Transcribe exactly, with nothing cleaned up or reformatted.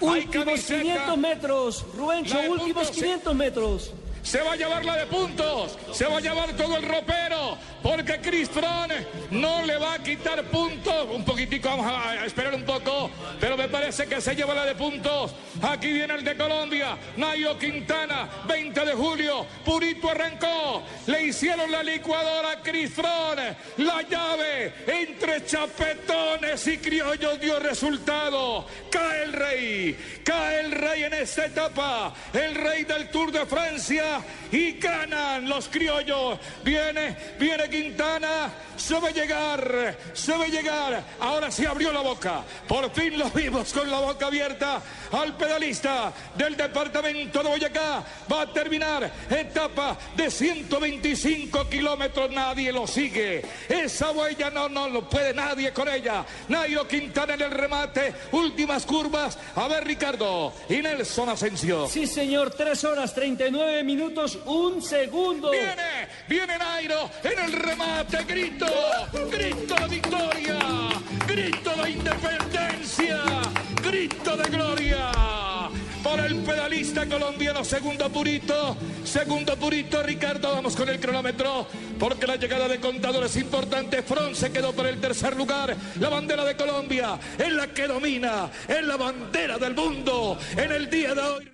Últimos quinientos metros, Rubencho, últimos quinientos metros. Se va a llevar la de puntos, se va a llevar todo el ropero, porque Chris Froome no le va a quitar puntos. Un poquitico, vamos a esperar un poco, pero me parece que se lleva la de puntos. Aquí viene el de Colombia, Nairo Quintana, veinte de julio, Purito arrancó, le hicieron la licuadora a Chris Froome, la llave entre chapetones y criollos dio resultado. Cae el rey, cae el rey en esta etapa, el rey del Tour de Francia. Y ganan los criollos. Viene, viene Quintana. Se va a llegar, se va a llegar. Ahora sí abrió la boca. Por fin lo vimos con la boca abierta al pedalista del departamento de Boyacá. Va a terminar etapa de ciento veinticinco kilómetros. Nadie lo sigue. Esa huella no, no lo puede nadie con ella. Nairo Quintana en el remate. Últimas curvas. A ver, Ricardo. Y Nelson Asensio. Sí, señor. tres horas treinta y nueve minutos, un segundo. Viene, viene Nairo en el remate, grito, grito de victoria, grito de independencia, grito de gloria. Para el pedalista colombiano, segundo Purito, segundo Purito, Ricardo, vamos con el cronómetro, porque la llegada de Contador es importante. Froome se quedó por el tercer lugar, la bandera de Colombia es la que domina, es la bandera del mundo en el día de hoy.